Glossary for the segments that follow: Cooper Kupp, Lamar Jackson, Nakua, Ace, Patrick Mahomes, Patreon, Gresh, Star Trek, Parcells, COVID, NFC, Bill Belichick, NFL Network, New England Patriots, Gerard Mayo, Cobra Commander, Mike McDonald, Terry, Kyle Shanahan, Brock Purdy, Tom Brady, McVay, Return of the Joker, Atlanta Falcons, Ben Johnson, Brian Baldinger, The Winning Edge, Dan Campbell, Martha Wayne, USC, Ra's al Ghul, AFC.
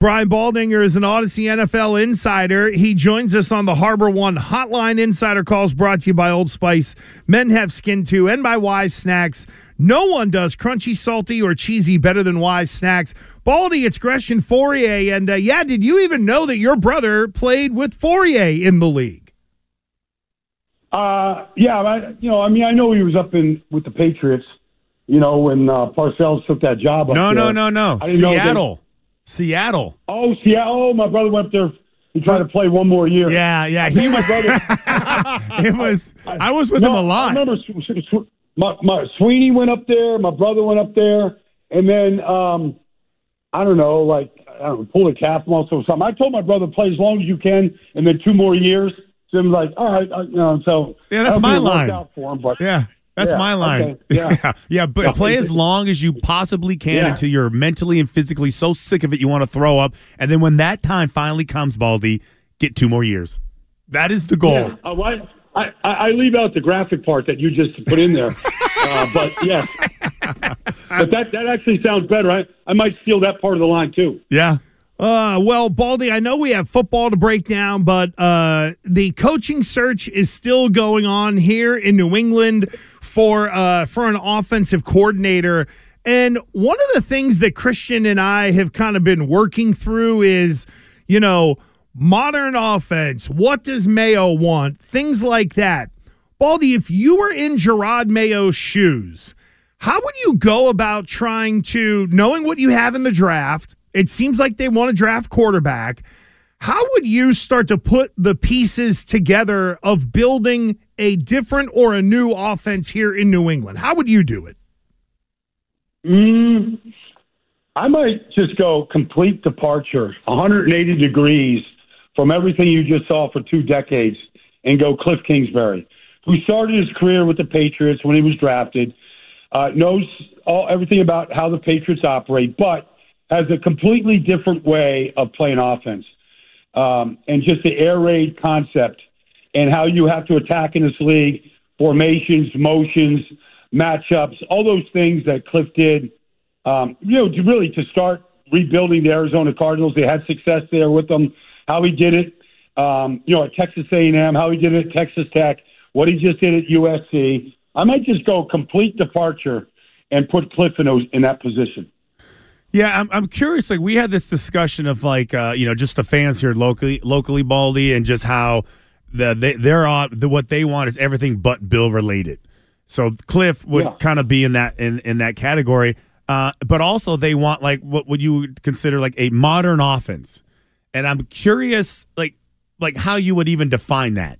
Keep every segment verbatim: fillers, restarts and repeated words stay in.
Brian Baldinger is an Odyssey N F L insider. He joins us on the Harbor One Hotline. Insider Calls brought to you by Old Spice, Men Have Skin Too, and by Wise Snacks. No one does crunchy, salty, or cheesy better than Wise Snacks. Baldy, it's Gresh and Fauria. And, uh, yeah, did you even know that your brother played with Fauria in the league? Uh, yeah, I, you know, I mean, I know he was up in with the Patriots, you know, when uh, Parcells took that job up no, there. No, no, no, no. Seattle. They- Seattle. Oh, Seattle. Oh, my brother went there. He tried to play one more year. Yeah, yeah. He was. It was. I was with no, him a lot. I remember my, my Sweeney went up there. My brother went up there, and then um, I don't know, like I don't know, pulled a calf muscle or something. I told my brother, play as long as you can, and then two more years. So I'm like, all right, I, you know. So yeah, that's my line. Out for him, but yeah. That's yeah, my line. Okay, yeah. yeah, yeah. But play as long as you possibly can yeah. until you're mentally and physically so sick of it you want to throw up. And then when that time finally comes, Baldy, get two more years. That is the goal. Yeah. Uh, well, I, I, I leave out the graphic part that you just put in there. uh, but, yeah. But that, that actually sounds better. I, I might steal that part of the line, too. Yeah. Uh, well, Baldy, I know we have football to break down, but uh, the coaching search is still going on here in New England for uh, for an offensive coordinator. And one of the things that Christian and I have kind of been working through is, you know, modern offense. What does Mayo want? Things like that. Baldy, if you were in Gerard Mayo's shoes, how would you go about trying to, knowing what you have in the draft, it seems like they want to draft quarterback. How would you start to put the pieces together of building a different or a new offense here in New England? How would you do it? Mm, I might just go complete departure, one hundred eighty degrees from everything you just saw for two decades, and go Kliff Kingsbury, who started his career with the Patriots when he was drafted, uh, knows all everything about how the Patriots operate, but has a completely different way of playing offense, um, and just the air raid concept and how you have to attack in this league, formations, motions, matchups, all those things that Kliff did, um, you know, to really to start rebuilding the Arizona Cardinals. They had success there with them, how he did it, um, you know, at Texas A and M, how he did it at Texas Tech, what he just did at U S C. I might just go complete departure and put Kliff in, those, in that position. Yeah, I'm I'm curious. Like, we had this discussion of like uh, you know, just the fans here locally, locally Baldy, and just how the they they're on the, what they want is everything but Bill related. So Kliff would yeah. kind of be in that in, in that category, uh, but also they want like what would you consider like a modern offense? And I'm curious, like like how you would even define that.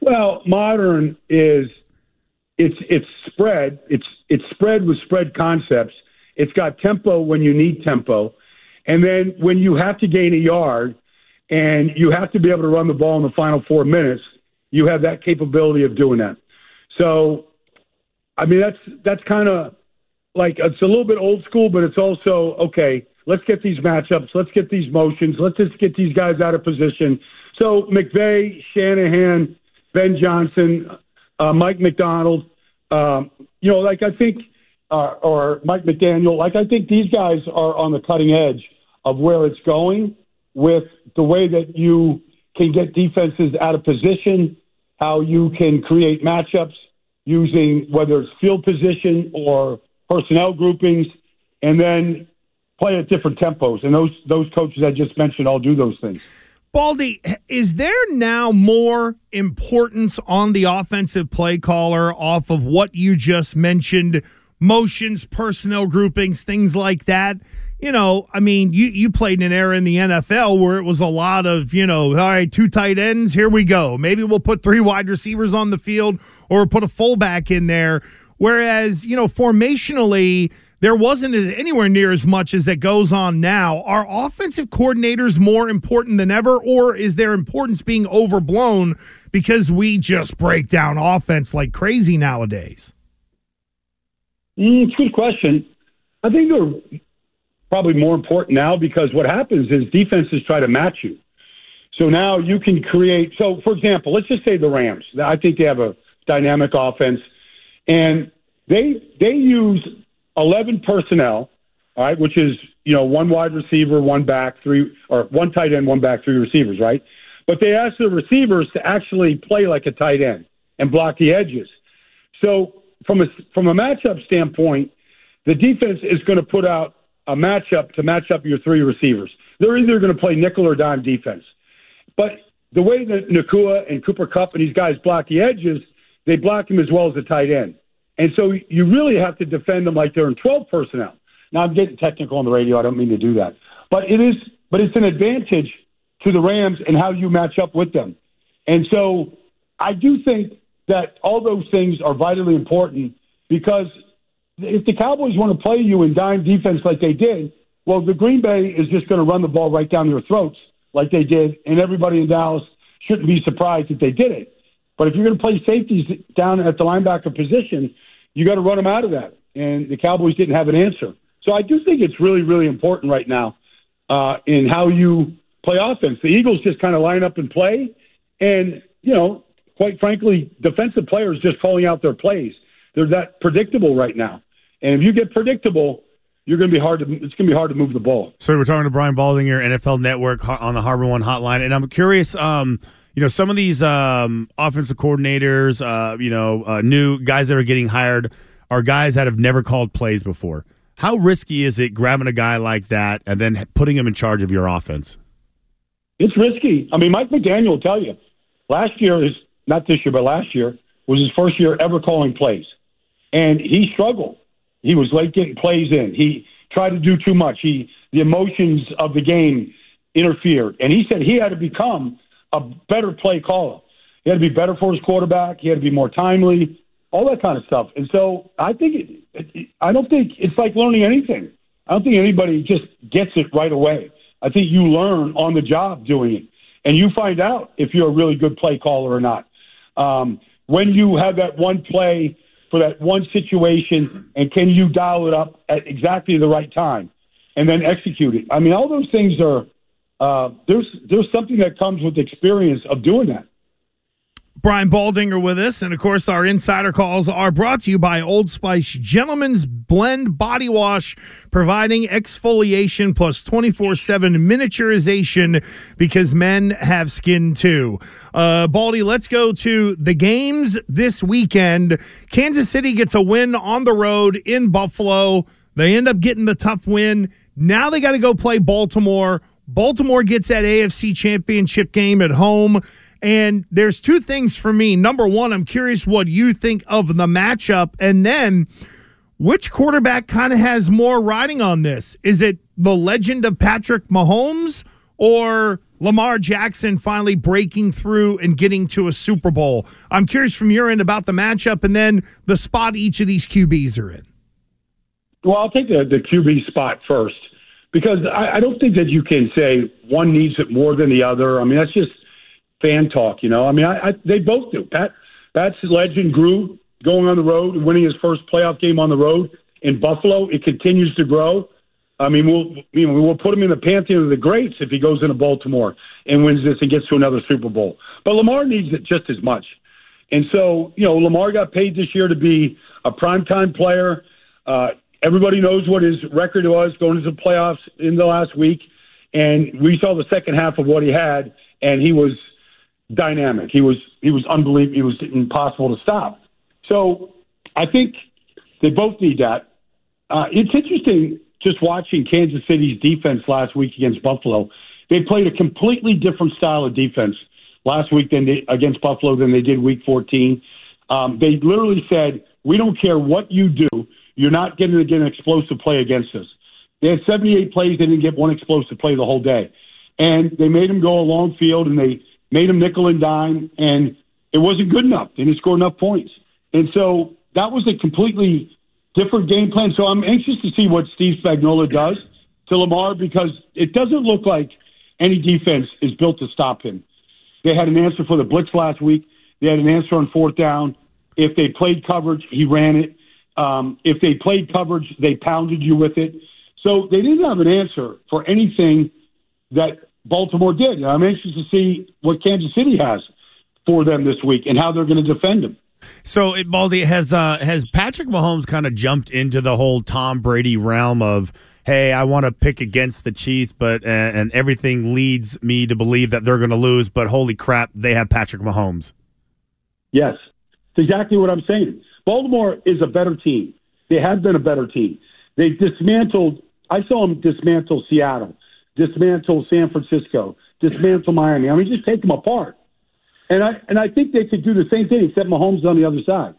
Well, modern is. It's it's spread. It's it's spread with spread concepts. It's got tempo when you need tempo. And then when you have to gain a yard and you have to be able to run the ball in the final four minutes, you have that capability of doing that. So, I mean, that's that's kind of like it's a little bit old school, but it's also, okay, let's get these matchups. Let's get these motions. Let's just get these guys out of position. So McVay, Shanahan, Ben Johnson, Uh, Mike McDonald, um, you know, like I think, uh, or Mike McDaniel, like I think these guys are on the cutting edge of where it's going with the way that you can get defenses out of position, how you can create matchups using whether it's field position or personnel groupings, and then play at different tempos. And those those coaches I just mentioned all do those things. Baldy, is there now more importance on the offensive play caller off of what you just mentioned, motions, personnel groupings, things like that? You know, I mean, you, you played in an era in the N F L where it was a lot of, you know, all right, two tight ends, here we go. Maybe we'll put three wide receivers on the field or put a fullback in there. Whereas, you know, formationally, there wasn't anywhere near as much as that goes on now. Are offensive coordinators more important than ever, or is their importance being overblown because we just break down offense like crazy nowadays? Mm, it's a good question. I think they're probably more important now because what happens is defenses try to match you. So now you can create – so, for example, let's just say the Rams. I think they have a dynamic offense, and they they use – eleven personnel, all right, which is you know, one wide receiver, one back, three, or one tight end, one back, three receivers, right? But they asked the receivers to actually play like a tight end and block the edges. So from a, from a matchup standpoint, the defense is going to put out a matchup to match up your three receivers. They're either going to play nickel or dime defense. But the way that Nakua and Cooper Kupp and these guys block the edges, they block them as well as the tight end. And so you really have to defend them like they're in twelve personnel. Now, I'm getting technical on the radio. I don't mean to do that. But it is, but it's an advantage to the Rams and how you match up with them. And so I do think that all those things are vitally important, because if the Cowboys want to play you in dime defense like they did, well, the Green Bay is just going to run the ball right down their throats like they did, and everybody in Dallas shouldn't be surprised if they did it. But if you're going to play safeties down at the linebacker position, you got to run them out of that. And the Cowboys didn't have an answer. So I do think it's really, really important right now uh, in how you play offense. The Eagles just kind of line up and play. And, you know, quite frankly, defensive players just calling out their plays. They're that predictable right now. And if you get predictable, you're going to be hard to, it's going to be hard to move the ball. So we're talking to Brian Baldinger, N F L Network, on the Harbor One Hotline. And I'm curious, um, you know, some of these um, offensive coordinators, uh, you know, uh, new guys that are getting hired are guys that have never called plays before. How risky is it grabbing a guy like that and then putting him in charge of your offense? It's risky. I mean, Mike McDaniel will tell you, last year, is not this year, but last year, was his first year ever calling plays. And he struggled. He was late getting plays in. He tried to do too much. He, the emotions of the game interfered. And he said he had to become a better play caller. He had to be better for his quarterback. He had to be more timely, all that kind of stuff. And so I think it, it, I don't think it's like learning anything. I don't think anybody just gets it right away. I think you learn on the job doing it, and you find out if you're a really good play caller or not. Um, when you have that one play for that one situation, and can you dial it up at exactly the right time and then execute it? I mean, all those things are uh, – there's there's something that comes with the experience of doing that. Brian Baldinger with us, and, of course, our insider calls are brought to you by Old Spice Gentleman's Blend Body Wash, providing exfoliation plus twenty-four seven miniaturization, because men have skin too. Uh, Baldy, let's go to the games this weekend. Kansas City gets a win on the road in Buffalo. They end up getting the tough win. Now they got to go play Baltimore. Baltimore gets that A F C Championship game at home. And there's two things for me. Number one, I'm curious what you think of the matchup. And then, which quarterback kind of has more riding on this? Is it the legend of Patrick Mahomes or Lamar Jackson finally breaking through and getting to a Super Bowl? I'm curious from your end about the matchup and then the spot each of these Q Bs are in. Well, I'll take the, the Q B spot first, because I, I don't think that you can say one needs it more than the other. I mean, that's just fan talk, you know. I mean, I, I, they both do. Pat, Pat's legend grew going on the road and winning his first playoff game on the road in Buffalo. It continues to grow. I mean, we'll you know, we'll put him in the pantheon of the greats if he goes into Baltimore and wins this and gets to another Super Bowl. But Lamar needs it just as much. And so, you know, Lamar got paid this year to be a primetime player. Uh, everybody knows what his record was going into the playoffs in the last week. And we saw the second half of what he had, and he was – dynamic. He was he was unbelievable. It was impossible to stop. So I think they both need that. Uh, it's interesting just watching Kansas City's defense last week against Buffalo. They played a completely different style of defense last week than they, against Buffalo than they did week fourteen. Um, they literally said, we don't care what you do, you're not going to get an explosive play against us. They had seventy-eight plays. They didn't get one explosive play the whole day. And they made them go a long field, and they made him nickel and dime, and it wasn't good enough. They didn't score enough points. And so that was a completely different game plan. So I'm anxious to see what Steve Spagnuolo does to Lamar, because it doesn't look like any defense is built to stop him. They had an answer for the blitz last week. They had an answer on fourth down. If they played coverage, he ran it. Um, if they played coverage, they pounded you with it. So they didn't have an answer for anything that – Baltimore did. I'm anxious to see what Kansas City has for them this week and how they're going to defend them. So, Baldy, has uh, has Patrick Mahomes kind of jumped into the whole Tom Brady realm of, hey, I want to pick against the Chiefs, but and, and everything leads me to believe that they're going to lose, but holy crap, they have Patrick Mahomes. Yes, that's exactly what I'm saying. Baltimore is a better team. They have been a better team. They dismantled – I saw them dismantle Seattle, dismantle San Francisco, dismantle Miami. I mean, just take them apart. And I and I think they could do the same thing, except Mahomes on the other side.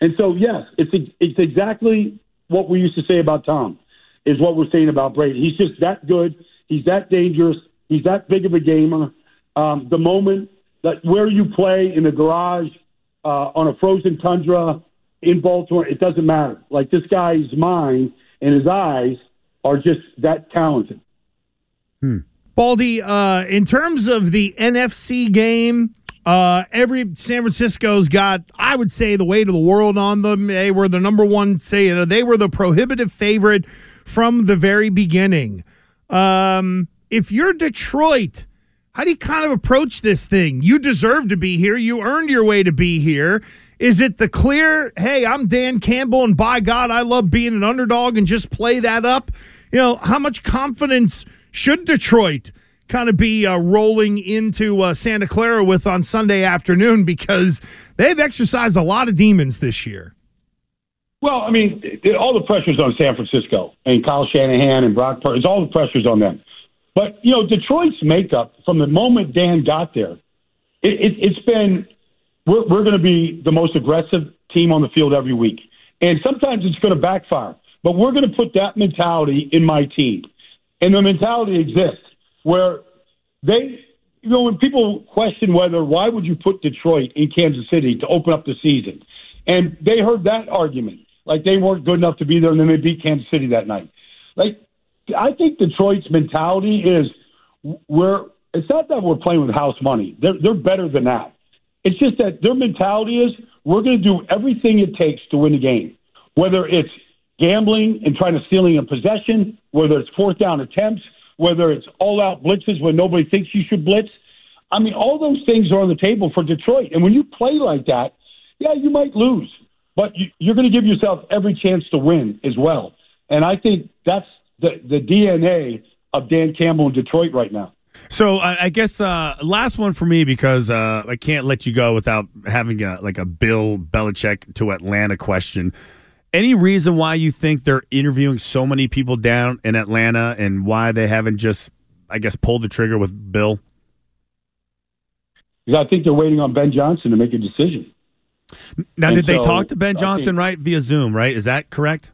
And so, yes, it's it's exactly what we used to say about Tom is what we're saying about Brady. He's just that good. He's that dangerous. He's that big of a gamer. Um, the moment that where you play in the garage, uh, on a frozen tundra in Baltimore, it doesn't matter. Like, this guy's mind and his eyes are just that talented. Hmm. Baldy, uh, in terms of the N F C game, Uh, every San Francisco's got, I would say, the weight of the world on them. They were the number one, say, you know, they were the prohibitive favorite from the very beginning. Um, if you're Detroit, how do you kind of approach this thing? You deserve to be here. You earned your way to be here. Is it the clear, hey, I'm Dan Campbell, and by God, I love being an underdog and just play that up? You know, how much confidence should Detroit kind of be uh, rolling into uh, Santa Clara with on Sunday afternoon, because they've exercised a lot of demons this year? Well, I mean, all the pressure's on San Francisco and Kyle Shanahan and Brock Purdy. It's all the pressure's on them. But, you know, Detroit's makeup from the moment Dan got there, it, it, it's been we're, we're going to be the most aggressive team on the field every week. And sometimes it's going to backfire. But we're going to put that mentality in my team. And the mentality exists, where they, you know, when people question whether, why would you put Detroit in Kansas City to open up the season? And they heard that argument, like they weren't good enough to be there, and then they beat Kansas City that night. Like, I think Detroit's mentality is we're, it's not that we're playing with house money. They're, they're better than that. It's just that their mentality is we're going to do everything it takes to win the game, whether it's gambling and trying to stealing a possession, whether it's fourth down attempts, whether it's all-out blitzes when nobody thinks you should blitz. I mean, all those things are on the table for Detroit. And when you play like that, yeah, you might lose, but you, you're going to give yourself every chance to win as well. And I think that's the, the D N A of Dan Campbell in Detroit right now. So I, I guess uh, last one for me, because uh, I can't let you go without having a, like a Bill Belichick to Atlanta question. Any reason why you think they're interviewing so many people down in Atlanta, and why they haven't just, I guess, pulled the trigger with Bill? Because I think they're waiting on Ben Johnson to make a decision. Now, and did so, they talk to Ben Johnson, think, right, via Zoom, right? Is that correct?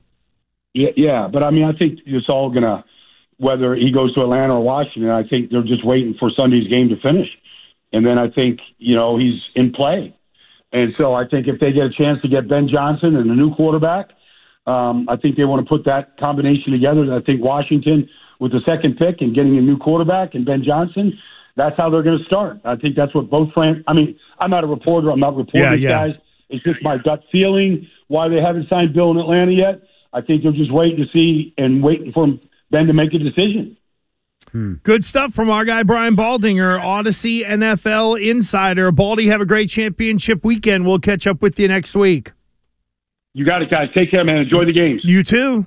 Yeah, yeah, but I mean, I think it's all going to, whether he goes to Atlanta or Washington, I think they're just waiting for Sunday's game to finish. And then I think, you know, he's in play. And so I think if they get a chance to get Ben Johnson and a new quarterback, um, I think they want to put that combination together. And I think Washington with the second pick and getting a new quarterback and Ben Johnson, that's how they're going to start. I think that's what both fran- – I mean, I'm not a reporter. I'm not reporting yeah, yeah. guys. It's just my gut feeling why they haven't signed Bill in Atlanta yet. I think they're just waiting to see and waiting for Ben to make a decision. Hmm. Good stuff from our guy, Brian Baldinger, Odyssey N F L Insider. Baldy, have a great championship weekend. We'll catch up with you next week. You got it, guys. Take care, man. Enjoy the games. You too.